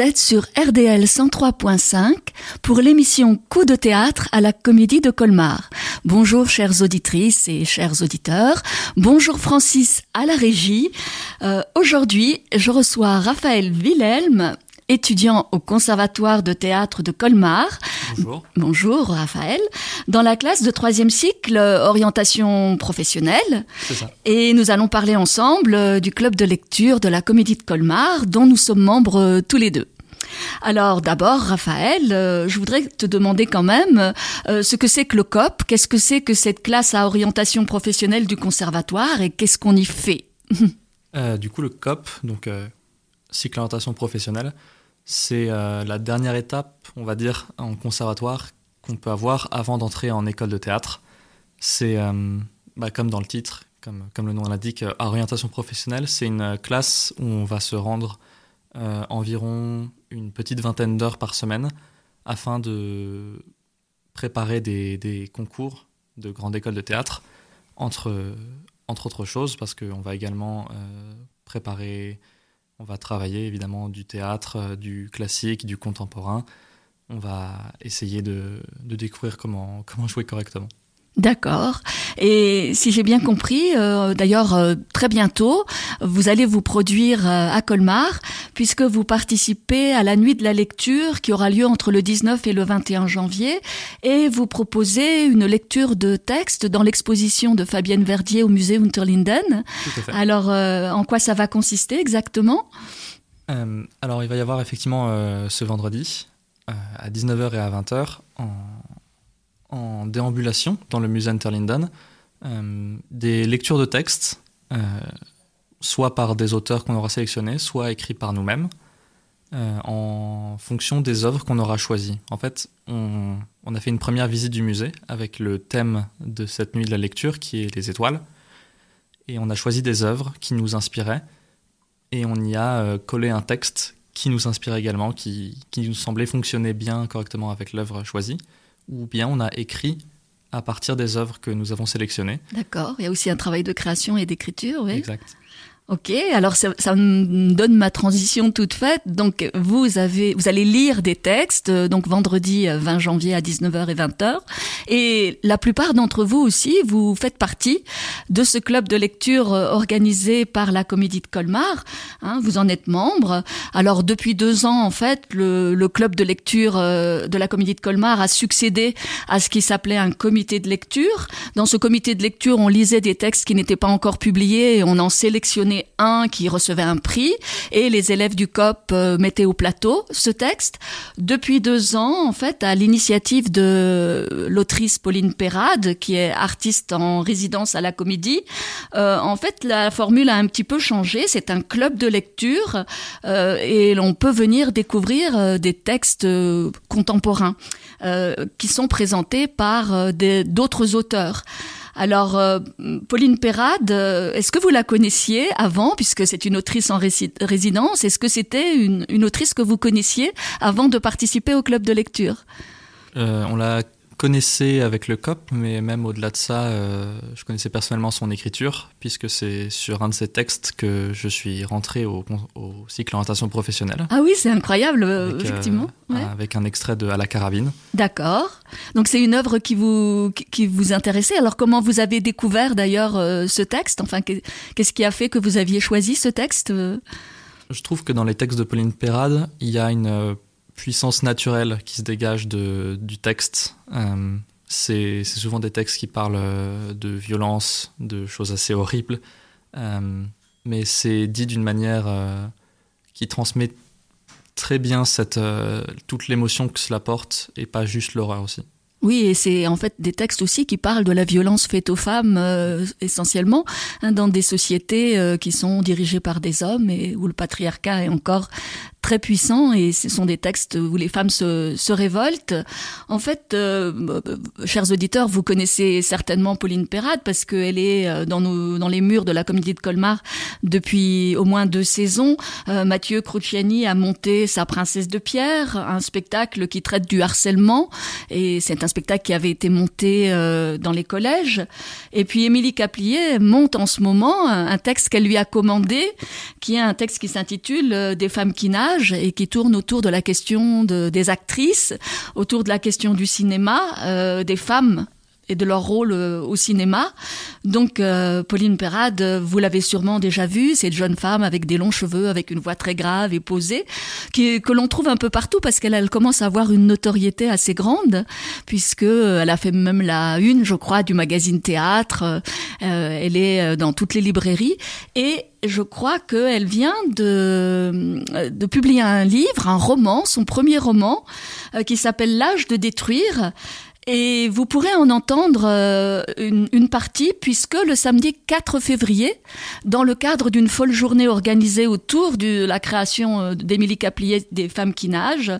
Vous êtes sur RDL 103.5 pour l'émission Coup de théâtre à la Comédie de Colmar. Bonjour chères auditrices et chers auditeurs. Bonjour Francis à la régie. Aujourd'hui, je reçois Raphaël Willems, étudiant au Conservatoire de Théâtre de Colmar. Bonjour. Bonjour Raphaël. Dans la classe de 3e cycle, orientation professionnelle. C'est ça. Et nous allons parler ensemble du club de lecture de la Comédie de Colmar, dont nous sommes membres tous les deux. Alors d'abord Raphaël, je voudrais te demander quand même ce que c'est que le COP, qu'est-ce que c'est que cette classe à orientation professionnelle du Conservatoire et qu'est-ce qu'on y fait? Du coup le COP, donc cycle orientation professionnelle, c'est la dernière étape, on va dire, en conservatoire qu'on peut avoir avant d'entrer en école de théâtre. C'est, comme dans le titre, comme le nom l'indique, orientation professionnelle, c'est une classe où on va se rendre environ une petite vingtaine d'heures par semaine afin de préparer des concours de grande école de théâtre, entre autres choses, parce qu'on va également préparer... On va travailler évidemment du théâtre, du classique, du contemporain. On va essayer de découvrir comment jouer correctement. D'accord. Et si j'ai bien compris, d'ailleurs très bientôt, vous allez vous produire à Colmar puisque vous participez à la nuit de la lecture qui aura lieu entre le 19 et le 21 janvier et vous proposez une lecture de texte dans l'exposition de Fabienne Verdier au musée Unterlinden. Tout à fait. Alors, en quoi ça va consister exactement ? Alors, il va y avoir effectivement ce vendredi à 19h et à 20h en déambulation dans le musée Unterlinden, des lectures de textes, soit par des auteurs qu'on aura sélectionnés, soit écrits par nous-mêmes, en fonction des œuvres qu'on aura choisies. En fait, on a fait une première visite du musée avec le thème de cette nuit de la lecture, qui est les étoiles, et on a choisi des œuvres qui nous inspiraient, et on y a collé un texte qui nous inspirait également, qui nous semblait fonctionner bien correctement avec l'œuvre choisie, ou bien on a écrit à partir des œuvres que nous avons sélectionnées. D'accord, il y a aussi un travail de création et d'écriture, oui. Exact. Ok, alors ça me donne ma transition toute faite. Donc vous allez lire des textes, donc vendredi 20 janvier à 19h et 20h. Et la plupart d'entre vous aussi, vous faites partie de ce club de lecture organisé par la Comédie de Colmar. Hein, vous en êtes membre. Alors depuis 2 ans, en fait, le club de lecture de la Comédie de Colmar a succédé à ce qui s'appelait un comité de lecture. Dans ce comité de lecture, on lisait des textes qui n'étaient pas encore publiés et on en sélectionnait un qui recevait un prix et les élèves du COP mettaient au plateau ce texte. Depuis 2 ans, en fait, à l'initiative de l'autrice Pauline Peyrade, qui est artiste en résidence à la Comédie, en fait, la formule a un petit peu changé. C'est un club de lecture et l'on peut venir découvrir des textes contemporains qui sont présentés par d'autres auteurs. Alors, Pauline Peyrade, est-ce que vous la connaissiez avant, puisque c'est une autrice en résidence? Est-ce que c'était une autrice que vous connaissiez avant de participer au club de lecture? On la connaissait avec le COP, mais même au-delà de ça, je connaissais personnellement son écriture, puisque c'est sur un de ses textes que je suis rentré au cycle orientation professionnelle. Ah oui, c'est incroyable, avec, effectivement. Ouais. Avec un extrait de « À la carabine ». D'accord. Donc c'est une œuvre qui vous intéressait. Alors comment vous avez découvert d'ailleurs ce texte? Enfin, qu'est-ce qui a fait que vous aviez choisi ce texte? Je trouve que dans les textes de Pauline Peyrade, il y a une puissance naturelle qui se dégage du texte. C'est souvent des textes qui parlent de violence, de choses assez horribles, mais c'est dit d'une manière qui transmet très bien toute l'émotion que cela porte et pas juste l'horreur aussi. Oui, et c'est en fait des textes aussi qui parlent de la violence faite aux femmes essentiellement, hein, dans des sociétés qui sont dirigées par des hommes et où le patriarcat est encore très puissant, et ce sont des textes où les femmes se révoltent. En fait, chers auditeurs, vous connaissez certainement Pauline Peyrade parce qu'elle est dans les murs de la Comédie de Colmar depuis au moins 2 saisons. Mathieu Cruciani a monté sa Princesse de pierre, un spectacle qui traite du harcèlement, et c'est un spectacle qui avait été monté dans les collèges. Et puis Émilie Caplier monte en ce moment un texte qu'elle lui a commandé, qui est un texte qui s'intitule « Des femmes qui n'a ». tournage et qui tourne autour de la question des actrices, autour de la question du cinéma, des femmes et de leur rôle au cinéma. Donc, Pauline Peyrade, vous l'avez sûrement déjà vue, cette jeune femme avec des longs cheveux, avec une voix très grave et posée, que l'on trouve un peu partout parce qu'elle commence à avoir une notoriété assez grande, puisqu'elle a fait même la une, je crois, du magazine Théâtre. Elle est dans toutes les librairies et je crois qu'elle vient de publier un livre, un roman, son premier roman, qui s'appelle « L'âge de détruire ». Et vous pourrez en entendre une partie, puisque le samedi 4 février, dans le cadre d'une folle journée organisée autour de la création d'Émilie Caplier, des femmes qui nagent,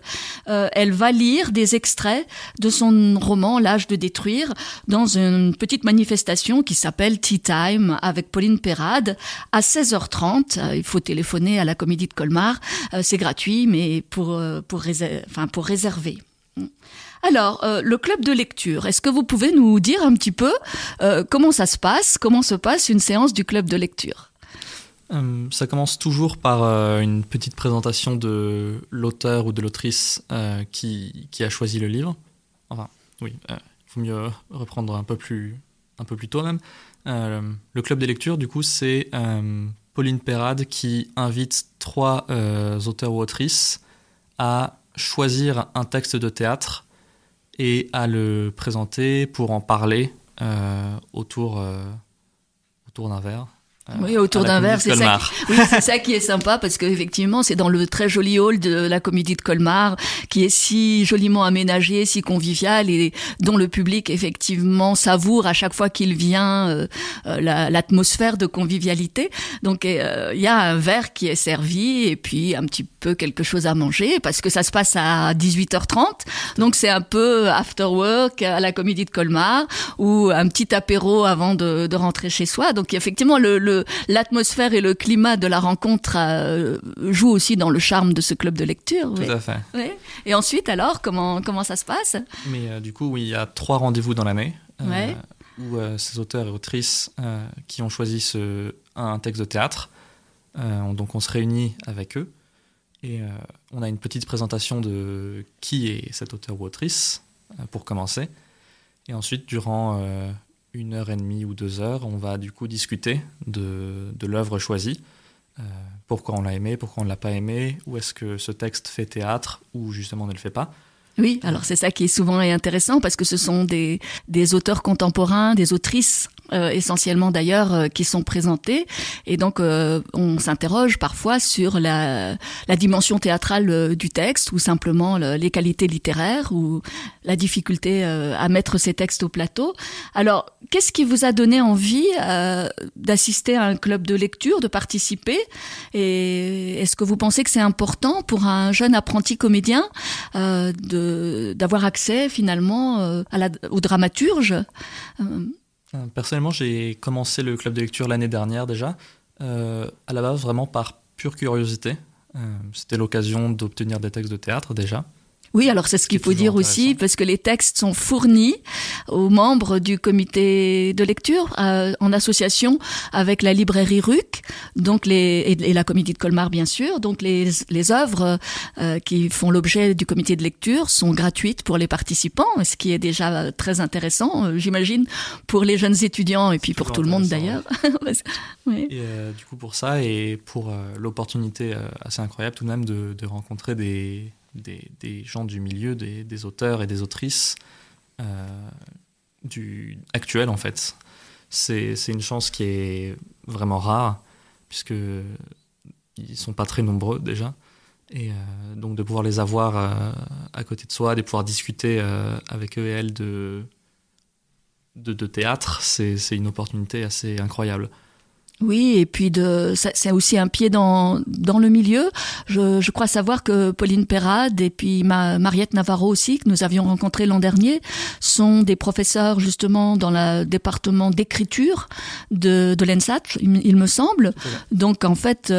elle va lire des extraits de son roman « L'âge de détruire » dans une petite manifestation qui s'appelle « Tea Time avec Pauline Peyrade » à 16h30. Il faut téléphoner à la Comédie de Colmar. C'est gratuit, mais pour réserver. Alors, le club de lecture, est-ce que vous pouvez nous dire un petit peu comment ça se passe, comment se passe une séance du club de lecture ? Ça commence toujours par une petite présentation de l'auteur ou de l'autrice qui a choisi le livre. Enfin, oui, il vaut mieux reprendre un peu plus tôt même. Le club des lectures, du coup, c'est Pauline Peyrade qui invite trois auteurs ou autrices à choisir un texte de théâtre et à le présenter pour en parler autour d'un verre. Oui, autour d'un verre, c'est ça qui est sympa, parce qu'effectivement, c'est dans le très joli hall de la Comédie de Colmar, qui est si joliment aménagé, si convivial, et dont le public, effectivement, savoure à chaque fois qu'il vient l'atmosphère de convivialité. Donc, il y a un verre qui est servi, et puis un petit peu quelque chose à manger, parce que ça se passe à 18h30, donc c'est un peu after work à la Comédie de Colmar, ou un petit apéro avant de rentrer chez soi. Donc, effectivement, l'atmosphère et le climat de la rencontre jouent aussi dans le charme de ce club de lecture. Tout à fait. Oui. Et ensuite, alors, comment ça se passe ? Mais du coup, oui, il y a trois rendez-vous dans l'année où ces auteurs et autrices qui ont choisi un texte de théâtre, donc on se réunit avec eux et on a une petite présentation de qui est cet auteur ou autrice pour commencer. Et ensuite, durant une heure et demie ou 2 heures, on va du coup discuter de l'œuvre choisie. Pourquoi on l'a aimée, pourquoi on ne l'a pas aimée, ou est-ce que ce texte fait théâtre, ou justement ne le fait pas. Oui, alors c'est ça qui est souvent intéressant, parce que ce sont des auteurs contemporains, des autrices essentiellement d'ailleurs, qui sont présentés. Et donc, on s'interroge parfois sur la dimension théâtrale du texte, ou simplement les qualités littéraires, ou la difficulté à mettre ces textes au plateau. Alors, qu'est-ce qui vous a donné envie d'assister à un club de lecture, de participer ? Et est-ce que vous pensez que c'est important pour un jeune apprenti comédien d'avoir accès finalement aux dramaturges ? Personnellement, j'ai commencé le club de lecture l'année dernière déjà, à la base vraiment par pure curiosité. C'était l'occasion d'obtenir des textes de théâtre déjà. Oui, alors c'est ce qu'il faut dire aussi, parce que les textes sont fournis aux membres du comité de lecture en association avec la librairie RUC, donc et la Comédie de Colmar bien sûr. Donc les œuvres qui font l'objet du comité de lecture sont gratuites pour les participants, ce qui est déjà très intéressant, j'imagine, pour les jeunes étudiants et puis pour tout le monde d'ailleurs. Oui. Et du coup pour ça et pour l'opportunité assez incroyable tout de même de rencontrer des gens du milieu, des auteurs et des autrices actuels en fait. C'est une chance qui est vraiment rare, puisqu'ils ne sont pas très nombreux déjà. Et donc de pouvoir les avoir à côté de soi, de pouvoir discuter avec eux et elles de théâtre, c'est une opportunité assez incroyable. Oui, et puis c'est aussi un pied dans le milieu. Je crois savoir que Pauline Peyrade et puis Mariette Navarro aussi, que nous avions rencontrés l'an dernier, sont des professeurs justement dans le département d'écriture de l'ENSAT, il me semble. Donc en fait,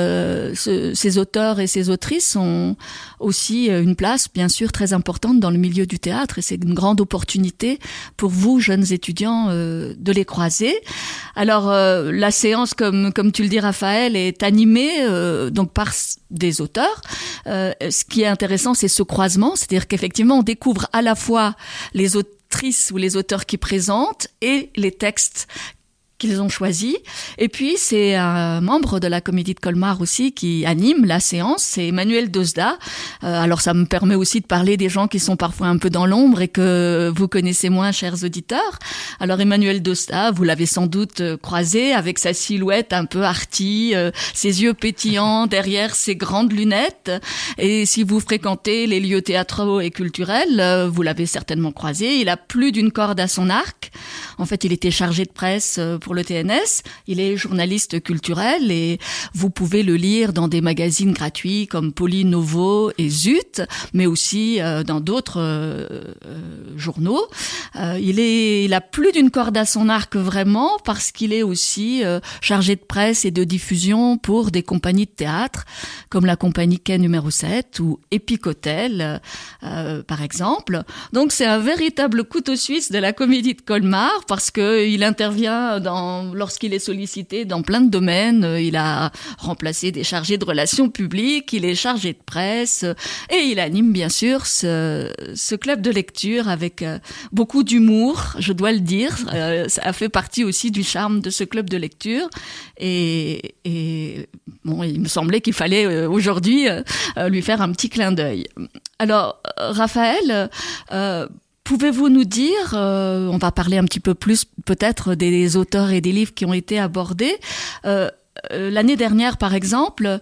ces auteurs et ces autrices ont aussi une place bien sûr très importante dans le milieu du théâtre, et c'est une grande opportunité pour vous, jeunes étudiants, de les croiser. Alors la séance, comme tu le dis Raphaël, est animée donc par des auteurs. Ce qui est intéressant, c'est ce croisement, c'est-à-dire qu'effectivement on découvre à la fois les autrices ou les auteurs qui présentent et les textes qu'ils ont choisi. Et puis, c'est un membre de la Comédie de Colmar aussi qui anime la séance, c'est Emmanuel Dosda. Alors, ça me permet aussi de parler des gens qui sont parfois un peu dans l'ombre et que vous connaissez moins, chers auditeurs. Alors, Emmanuel Dosda, vous l'avez sans doute croisé avec sa silhouette un peu arty, ses yeux pétillants derrière ses grandes lunettes. Et si vous fréquentez les lieux théâtraux et culturels, vous l'avez certainement croisé. Il a plus d'une corde à son arc. En fait, il était chargé de presse pour le TNS, il est journaliste culturel et vous pouvez le lire dans des magazines gratuits comme Poly Novo et Zut, mais aussi dans d'autres journaux. Il a plus d'une corde à son arc vraiment parce qu'il est aussi chargé de presse et de diffusion pour des compagnies de théâtre comme la compagnie K numéro 7 ou Epic Hotel par exemple. Donc c'est un véritable couteau suisse de la Comédie de Colmar parce qu'il intervient lorsqu'il est sollicité dans plein de domaines. Il a remplacé des chargés de relations publiques, il est chargé de presse et il anime bien sûr ce club de lecture avec beaucoup d'humour, je dois le dire. Ça fait partie aussi du charme de ce club de lecture et bon, il me semblait qu'il fallait aujourd'hui lui faire un petit clin d'œil. Alors Raphaël, pouvez-vous nous dire, on va parler un petit peu plus peut-être des auteurs et des livres qui ont été abordés. L'année dernière, par exemple,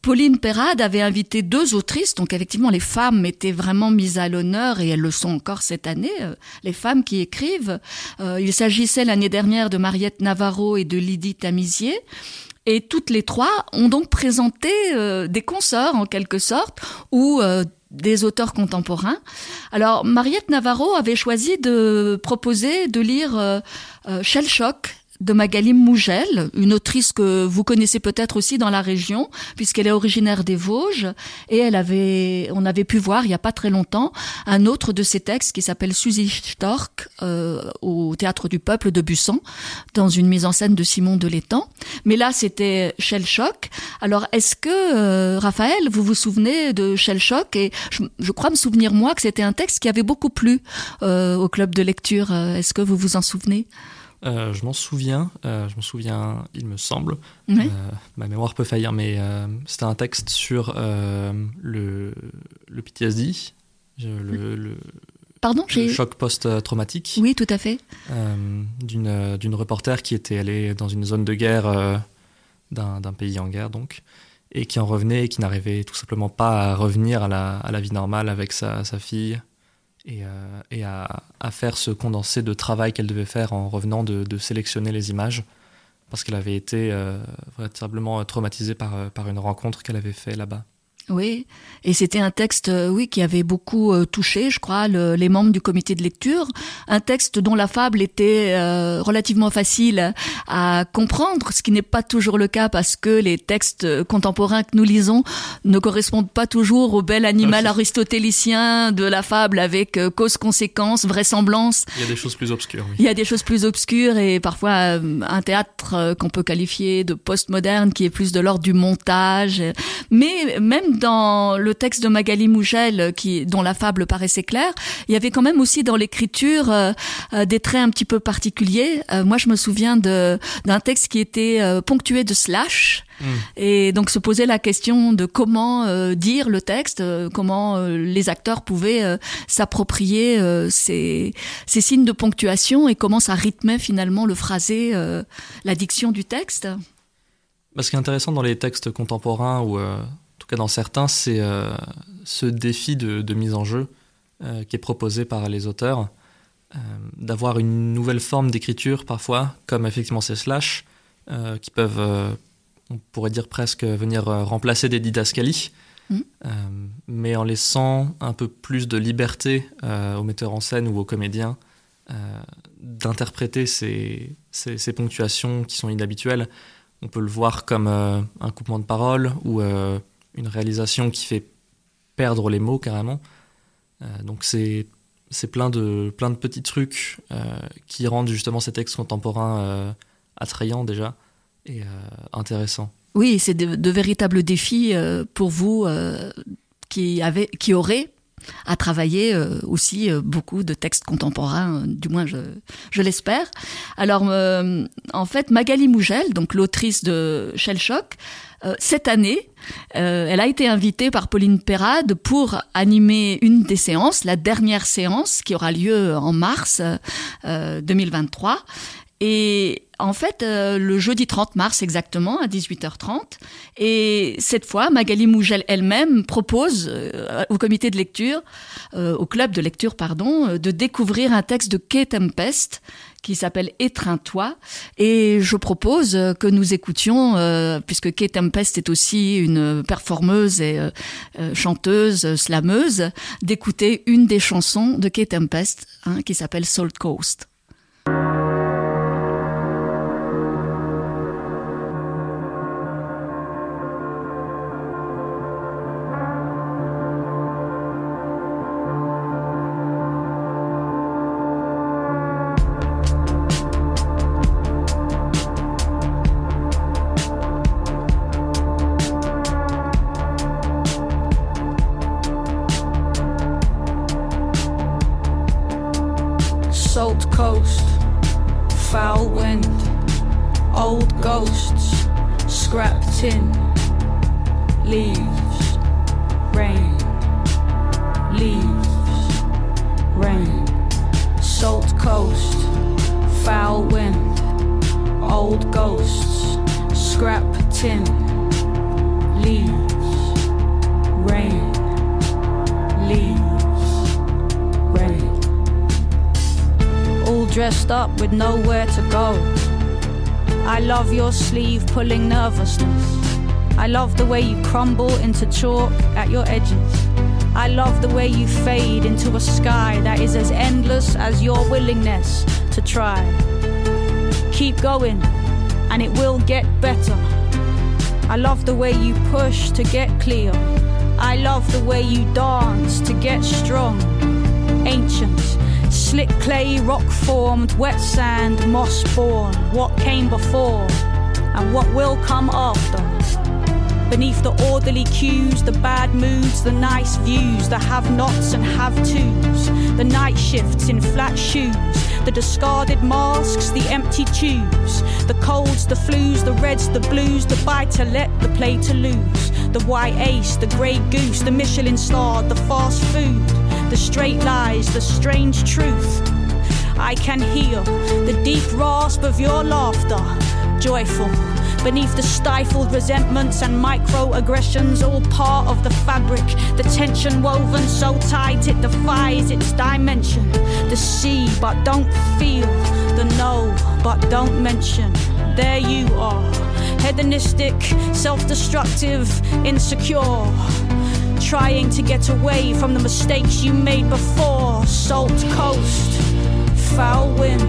Pauline Peyrade avait invité deux autrices, donc effectivement les femmes étaient vraiment mises à l'honneur et elles le sont encore cette année, les femmes qui écrivent. Il s'agissait l'année dernière de Mariette Navarro et de Lydie Tamisier. Et toutes les trois ont donc présenté des concerts en quelque sorte ou des auteurs contemporains. Alors, Mariette Navarro avait choisi de proposer de lire Shellshock de Magalim Mougel, une autrice que vous connaissez peut-être aussi dans la région, puisqu'elle est originaire des Vosges, et on avait pu voir il n'y a pas très longtemps un autre de ses textes qui s'appelle Suzy Stork au Théâtre du Peuple de Bussan, dans une mise en scène de Simon de l'Étang. Mais là, c'était Shellshock. Alors, est-ce que, Raphaël, vous vous souvenez de Shellshock? Et je crois me souvenir, moi, que c'était un texte qui avait beaucoup plu au club de lecture. Est-ce que vous vous en souvenez? Je m'en souviens, il me semble. Oui. Ma mémoire peut faillir, mais c'était un texte sur le PTSD, le choc post-traumatique. Oui, tout à fait. D'une reporter qui était allée dans une zone de guerre d'un pays en guerre, donc, et qui en revenait et qui n'arrivait tout simplement pas à revenir à la vie normale avec sa fille. Et à faire ce condensé de travail qu'elle devait faire en revenant de sélectionner les images, parce qu'elle avait été véritablement traumatisée par une rencontre qu'elle avait faite là-bas. Oui, et c'était un texte, oui, qui avait beaucoup touché, je crois, les membres du comité de lecture. Un texte dont la fable était relativement facile à comprendre, ce qui n'est pas toujours le cas parce que les textes contemporains que nous lisons ne correspondent pas toujours au bel animal aristotélicien de la fable avec cause-conséquence, vraisemblance. Il y a des choses plus obscures, oui. Il y a des choses plus obscures et parfois un théâtre qu'on peut qualifier de post-moderne qui est plus de l'ordre du montage. Mais même dans le texte de Magalim Mougel, dont la fable paraissait claire, il y avait quand même aussi dans l'écriture des traits un petit peu particuliers. Moi, je me souviens d'un texte qui était ponctué de slash. Et donc se poser la question de comment dire le texte, comment les acteurs pouvaient s'approprier ces signes de ponctuation et comment ça rythmait finalement le phrasé, la diction du texte. Ce qui est intéressant dans les textes contemporains où dans certains, c'est ce défi de mise en jeu qui est proposé par les auteurs, d'avoir une nouvelle forme d'écriture parfois, comme effectivement ces slash, qui peuvent, on pourrait dire presque, venir remplacer des didascalies, mais en laissant un peu plus de liberté aux metteurs en scène ou aux comédiens d'interpréter ces ponctuations qui sont inhabituelles. On peut le voir comme un coupement de parole ou une réalisation qui fait perdre les mots carrément. Donc c'est plein de petits trucs qui rendent justement ces textes contemporains attrayant déjà et intéressant. Oui, c'est de véritables défis pour vous qui auraient à travailler aussi beaucoup de textes contemporains, du moins je l'espère. Alors en fait, Magalim Mougel, donc l'autrice de Shellshock, cette année, elle a été invitée par Pauline Peyrade pour animer une des séances, la dernière séance qui aura lieu en mars 2023. Et en fait, le jeudi 30 mars exactement, à 18h30. Et cette fois, Magalim Mougel elle-même propose au comité de lecture, au club de lecture, pardon, de découvrir un texte de Kae Tempest qui s'appelle « Étreins-toi ». Et je propose que nous écoutions, puisque Kae Tempest est aussi une performeuse et chanteuse, slameuse, d'écouter une des chansons de Kae Tempest, hein, qui s'appelle « Salt Coast ». Sleeve pulling nervousness. I love the way you crumble into chalk at your edges. I love the way you fade into a sky that is as endless as your willingness to try. Keep going and it will get better. I love the way you push to get clear. I love the way you dance to get strong. Ancient slick clay, rock formed, wet sand, moss born. What came before and what will come after, beneath the orderly cues, the bad moods, the nice views, the have-nots and have-tos, the night shifts in flat shoes, the discarded masks, the empty tubes, the colds, the flus, the reds, the blues, the buy to let, the play to lose, the white ace, the grey goose, the Michelin star, the fast food, the straight lies, the strange truth. I can hear the deep rasp of your laughter, joyful, beneath the stifled resentments and microaggressions, all part of the fabric, the tension woven so tight it defies its dimension. The see but don't feel, the know but don't mention. There you are, hedonistic, self-destructive, insecure, trying to get away from the mistakes you made before. Salt coast, foul wind,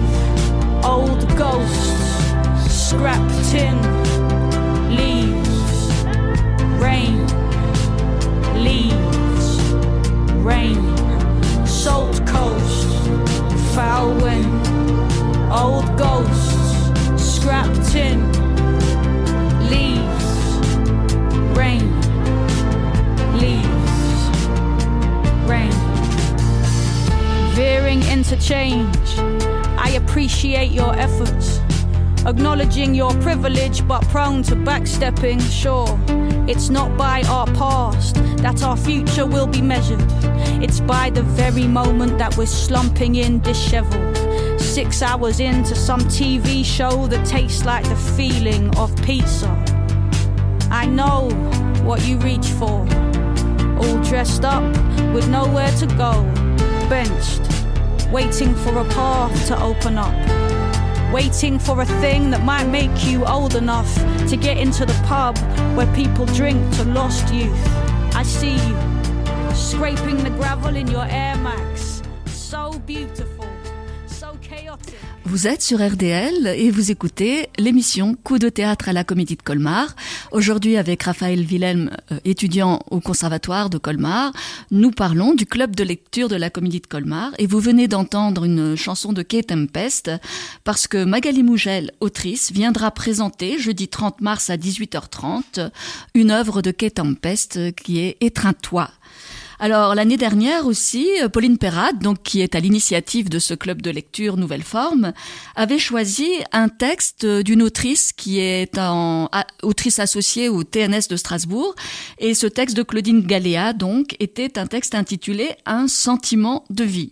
old ghosts, scrap tin, leaves, rain, leaves, rain. Salt coast, foul wind, old ghosts, scrap tin, leaves, rain, leaves, rain. Veering interchange, I appreciate your efforts. Acknowledging your privilege but prone to backstepping, sure. It's not by our past that our future will be measured. It's by the very moment that we're slumping in disheveled. 6 hours into some TV show that tastes like the feeling of pizza. I know what you reach for. All dressed up with nowhere to go. Benched, waiting for a path to open up. Waiting for a thing that might make you old enough to get into the pub where people drink to lost youth. I see you scraping the gravel in your Air Max. So beautiful, so chaotic. Vous êtes sur RDL et vous écoutez l'émission Coup de théâtre à la Comédie de Colmar. Aujourd'hui, avec Raphaël Willems, étudiant au Conservatoire de Colmar, nous parlons du club de lecture de la Comédie de Colmar. Et vous venez d'entendre une chanson de Kae Tempest parce que Magalim Mougel, autrice, viendra présenter jeudi 30 mars à 18h30 une œuvre de Kae Tempest qui est « Étreins-toi ». Alors, l'année dernière aussi, Pauline Peyrade, donc, qui est à l'initiative de ce club de lecture Nouvelle Forme, avait choisi un texte d'une autrice qui est autrice associée au TNS de Strasbourg. Et ce texte de Claudine Galéa, donc, était un texte intitulé « Un sentiment de vie ».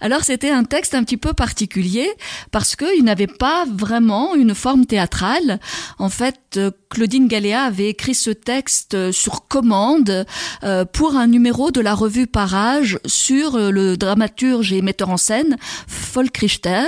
Alors, c'était un texte un petit peu particulier parce qu'il n'avait pas vraiment une forme théâtrale. En fait, Claudine Galéa avait écrit ce texte sur commande pour un numéro de la revue Parage sur le dramaturge et metteur en scène Falk Richter,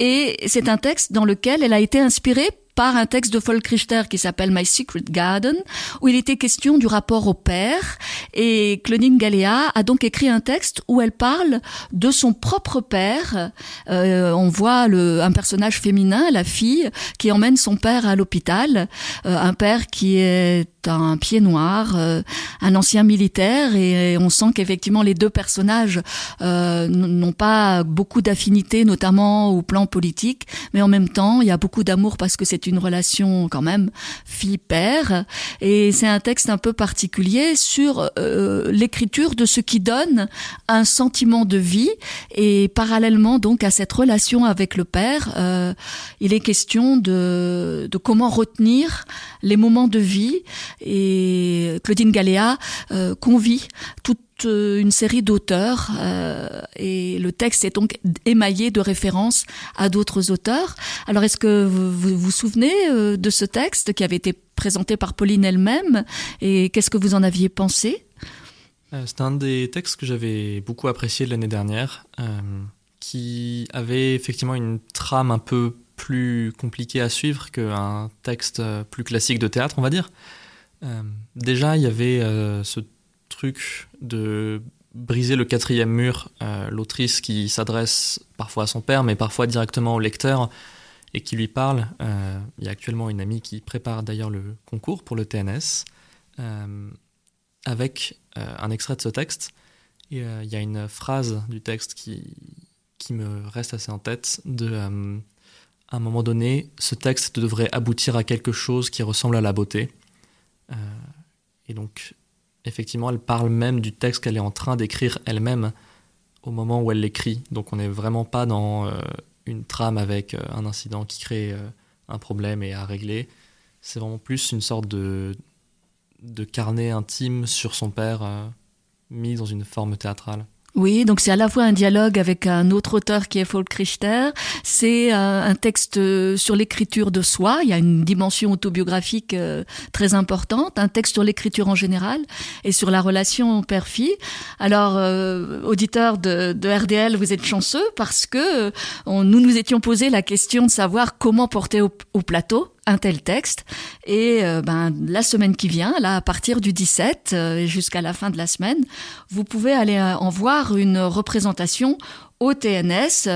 et c'est un texte dans lequel elle a été inspirée par un texte de Falk Richter qui s'appelle My Secret Garden, où il était question du rapport au père. Et Claudine Galéa a donc écrit un texte où elle parle de son propre père. On voit un personnage féminin, la fille, qui emmène son père à l'hôpital. Un père qui est un pied noir, un ancien militaire, et on sent qu'effectivement les deux personnages n'ont pas beaucoup d'affinités, notamment au plan politique, mais en même temps il y a beaucoup d'amour parce que c'est une relation quand même fille-père. Et c'est un texte un peu particulier sur l'écriture de ce qui donne un sentiment de vie, et parallèlement donc à cette relation avec le père, il est question de comment retenir les moments de vie. Et Claudine Galéa convie toute une série d'auteurs, et le texte est donc émaillé de références à d'autres auteurs. Alors, est-ce que vous vous souvenez de ce texte qui avait été présenté par Pauline elle-même, et qu'est-ce que vous en aviez pensé ? C'est un des textes que j'avais beaucoup apprécié de l'année dernière, qui avait effectivement une trame un peu plus compliquée à suivre qu'un texte plus classique de théâtre, on va dire. Déjà, il y avait ce truc de briser le quatrième mur, l'autrice qui s'adresse parfois à son père, mais parfois directement au lecteur, et qui lui parle. Il y a actuellement une amie qui prépare d'ailleurs le concours pour le TNS, avec un extrait de ce texte. Et il y a une phrase du texte qui me reste assez en tête, de à un moment donné, ce texte devrait aboutir à quelque chose qui ressemble à la beauté. Et donc, effectivement, elle parle même du texte qu'elle est en train d'écrire elle-même au moment où elle l'écrit. Donc on n'est vraiment pas dans une trame avec un incident qui crée un problème et à régler. C'est vraiment plus une sorte de carnet intime sur son père, mis dans une forme théâtrale. Oui, donc c'est à la fois un dialogue avec un autre auteur qui est Falk Richter, c'est un texte sur l'écriture de soi, il y a une dimension autobiographique très importante, un texte sur l'écriture en général et sur la relation père-fille. Alors, auditeurs de RDL, vous êtes chanceux parce que nous étions posé la question de savoir comment porter au plateau un tel texte, et la semaine qui vient, là à partir du 17 jusqu'à la fin de la semaine, vous pouvez aller en voir une représentation au TNS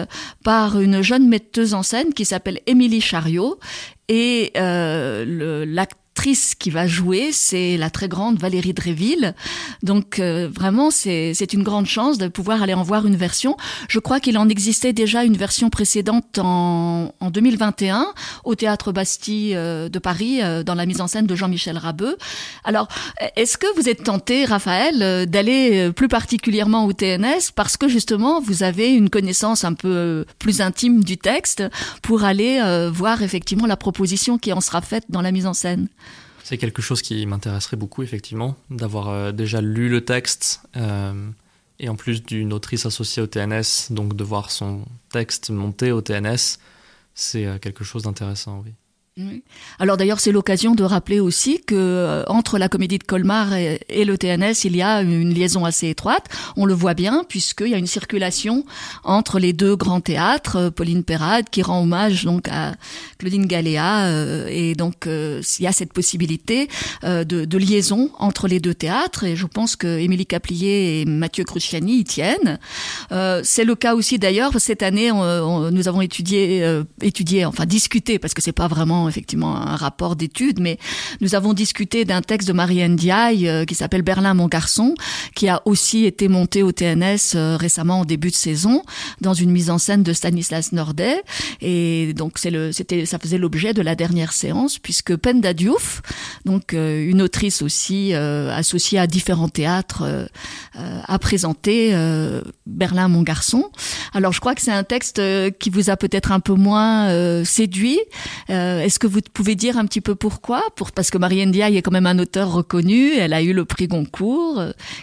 par une jeune metteuse en scène qui s'appelle Émilie Chariot, et l'actrice qui va jouer, c'est la très grande Valérie Dréville. Donc vraiment, c'est une grande chance de pouvoir aller en voir une version. Je crois qu'il en existait déjà une version précédente en 2021 au Théâtre Bastille de Paris, dans la mise en scène de Jean-Michel Rabeux. Alors, est-ce que vous êtes tenté, Raphaël, d'aller plus particulièrement au TNS parce que justement, vous avez une connaissance un peu plus intime du texte pour aller voir effectivement la proposition qui en sera faite dans la mise en scène? C'est quelque chose qui m'intéresserait beaucoup, effectivement, d'avoir déjà lu le texte, et en plus d'une autrice associée au TNS, donc de voir son texte monter au TNS, c'est quelque chose d'intéressant, oui. Alors d'ailleurs, c'est l'occasion de rappeler aussi que entre la Comédie de Colmar et le TNS, il y a une liaison assez étroite. On le voit bien puisqu'il y a une circulation entre les deux grands théâtres. Pauline Peyrade qui rend hommage donc à Claudine Galéa et donc il y a cette possibilité de liaison entre les deux théâtres. Et je pense que Émilie Caplier et Mathieu Cruciani y tiennent. C'est le cas aussi d'ailleurs cette année. Nous avons discuté parce que c'est pas vraiment effectivement un rapport d'études, mais nous avons discuté d'un texte de Marie NDiaye qui s'appelle Berlin mon garçon, qui a aussi été monté au TNS récemment en début de saison dans une mise en scène de Stanislas Nordet, et donc ça faisait l'objet de la dernière séance puisque Penda Diouf, donc une autrice aussi associée à différents théâtres, a présenté Berlin mon garçon. Alors je crois que c'est un texte qui vous a peut-être un peu moins séduit. Est-ce que vous pouvez dire un petit peu pourquoi ? Parce que Marie NDiaye est quand même un auteur reconnu, elle a eu le prix Goncourt.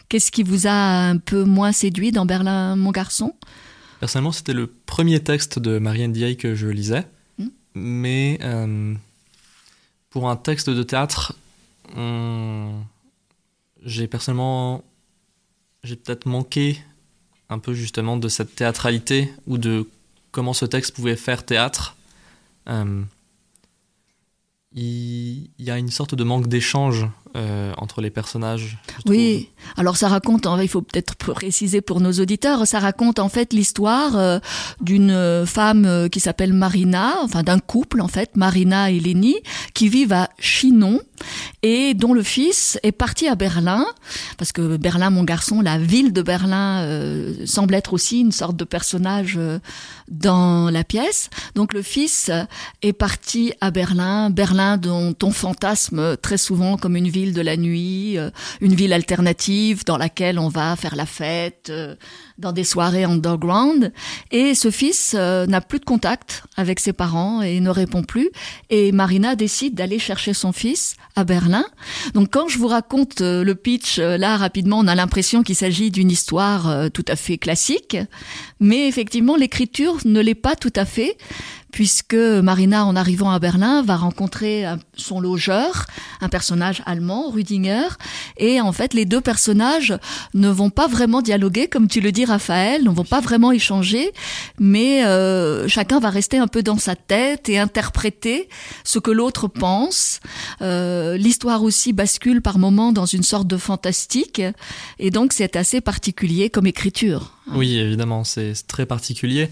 Qu'est-ce qui vous a un peu moins séduit dans Berlin, mon garçon ? Personnellement, c'était le premier texte de Marie NDiaye que je lisais. Mais pour un texte de théâtre, j'ai peut-être manqué un peu justement de cette théâtralité ou de comment ce texte pouvait faire théâtre. Il y a une sorte de manque d'échange entre les personnages. Oui, alors ça raconte, il faut peut-être préciser pour nos auditeurs, ça raconte en fait l'histoire d'une femme qui s'appelle Marina, enfin d'un couple en fait, Marina et Lenny, qui vivent à Chinon et dont le fils est parti à Berlin, parce que Berlin, mon garçon, la ville de Berlin semble être aussi une sorte de personnage dans la pièce. Donc le fils est parti à Berlin dont on fantasme très souvent comme une ville de la nuit, une ville alternative dans laquelle on va faire la fête, dans des soirées underground. Et ce fils n'a plus de contact avec ses parents et ne répond plus. Et Marina décide d'aller chercher son fils à Berlin. Donc quand je vous raconte le pitch, là rapidement, on a l'impression qu'il s'agit d'une histoire tout à fait classique. Mais effectivement, l'écriture ne l'est pas tout à fait, puisque Marina, en arrivant à Berlin, va rencontrer son logeur, un personnage allemand, Rüdinger, et en fait, les deux personnages ne vont pas vraiment dialoguer, comme tu le dis, Raphaël, ne vont pas vraiment échanger, mais chacun va rester un peu dans sa tête et interpréter ce que l'autre pense. L'histoire aussi bascule par moments dans une sorte de fantastique, et donc c'est assez particulier comme écriture. Oui, évidemment, c'est très particulier.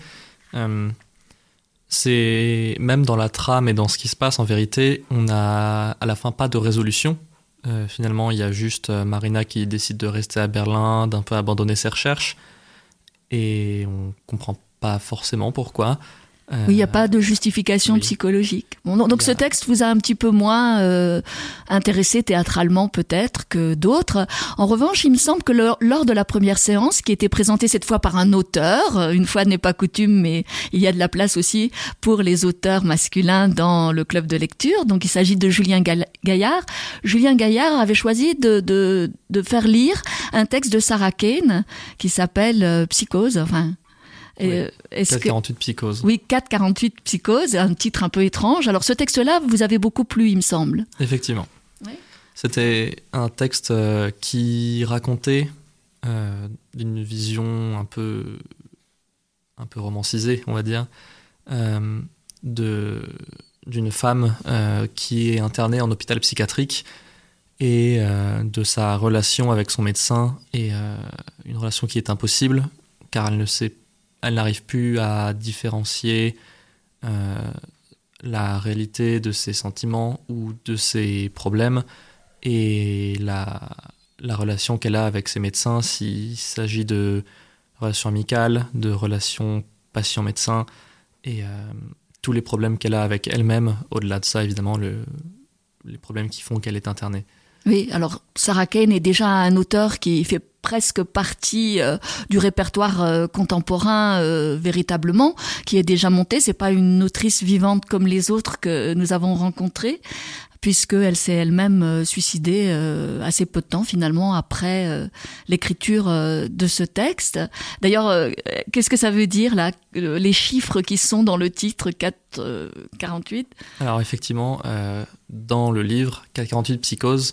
C'est même dans la trame et dans ce qui se passe en vérité, on n'a à la fin pas de résolution. Finalement, il y a juste Marina qui décide de rester à Berlin, d'un peu abandonner ses recherches, et on comprend pas forcément pourquoi. Oui, il n'y a pas de justification psychologique. Bon, donc ce texte vous a un petit peu moins intéressé théâtralement peut-être que d'autres. En revanche, il me semble que lors de la première séance, qui était présentée cette fois par un auteur, une fois n'est pas coutume, mais il y a de la place aussi pour les auteurs masculins dans le club de lecture. Donc il s'agit de Julien Gaillard. Julien Gaillard avait choisi de faire lire un texte de Sarah Kane qui s'appelle Psychose, enfin... Oui, 448 Psychose. Oui, 448 Psychose, un titre un peu étrange. Alors ce texte-là, vous avez beaucoup plu, il me semble. Effectivement. Oui. C'était un texte qui racontait d'une vision un peu romancisée, on va dire, d'une femme qui est internée en hôpital psychiatrique et de sa relation avec son médecin, et une relation qui est impossible car elle n'arrive plus à différencier la réalité de ses sentiments ou de ses problèmes, et la relation qu'elle a avec ses médecins, s'il s'agit de relations amicales, de relations patient-médecin, et tous les problèmes qu'elle a avec elle-même, au-delà de ça évidemment les problèmes qui font qu'elle est internée. Oui, alors Sarah Kane est déjà un auteur qui fait presque partie du répertoire contemporain véritablement, qui est déjà monté. C'est pas une autrice vivante comme les autres que nous avons rencontrées, puisqu'elle s'est elle-même suicidée assez peu de temps finalement après l'écriture de ce texte. D'ailleurs, qu'est-ce que ça veut dire là, les chiffres qui sont dans le titre 448 ? Alors effectivement, dans le livre 448 Psychose,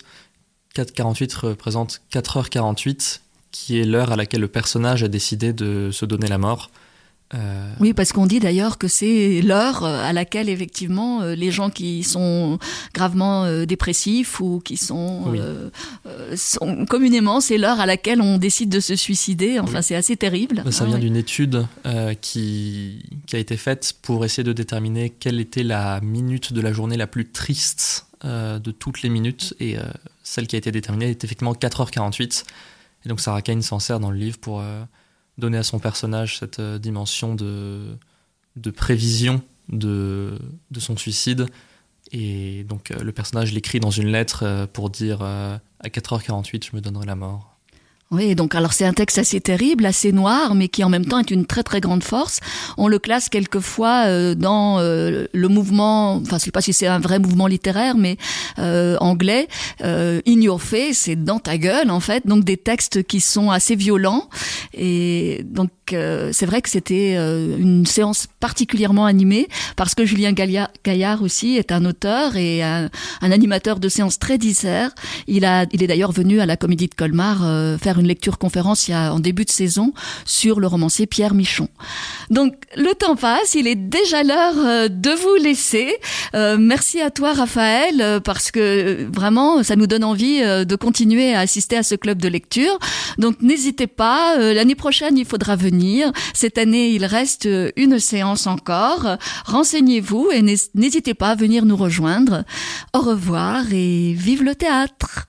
448 représente 4h48, qui est l'heure à laquelle le personnage a décidé de se donner la mort. Oui, parce qu'on dit d'ailleurs que c'est l'heure à laquelle effectivement les gens qui sont gravement dépressifs ou qui sont, oui, sont communément, c'est l'heure à laquelle on décide de se suicider. Enfin, oui, c'est assez terrible. Mais ça vient d'une étude qui a été faite pour essayer de déterminer quelle était la minute de la journée la plus triste de toutes les minutes. Et celle qui a été déterminée est effectivement 4h48. Et donc Sarah Kane s'en sert dans le livre pour donner à son personnage cette dimension de prévision de son suicide. Et donc le personnage l'écrit dans une lettre pour dire à 4h48 je me donnerai la mort. Oui, donc alors c'est un texte assez terrible, assez noir, mais qui en même temps est une très très grande force. On le classe quelquefois dans le mouvement, enfin je ne sais pas si c'est un vrai mouvement littéraire, mais anglais, in your face, c'est dans ta gueule en fait, donc des textes qui sont assez violents. Et donc c'est vrai que c'était une séance particulièrement animée, parce que Julien Gaillard aussi est un auteur et un animateur de séances très disert. Il est d'ailleurs venu à la Comédie de Colmar faire une lecture-conférence en début de saison sur le romancier Pierre Michon. Donc, le temps passe, il est déjà l'heure de vous laisser. Merci à toi, Raphaël, parce que vraiment, ça nous donne envie de continuer à assister à ce club de lecture. Donc, n'hésitez pas, l'année prochaine, il faudra venir. Cette année, il reste une séance encore. Renseignez-vous et n'hésitez pas à venir nous rejoindre. Au revoir et vive le théâtre.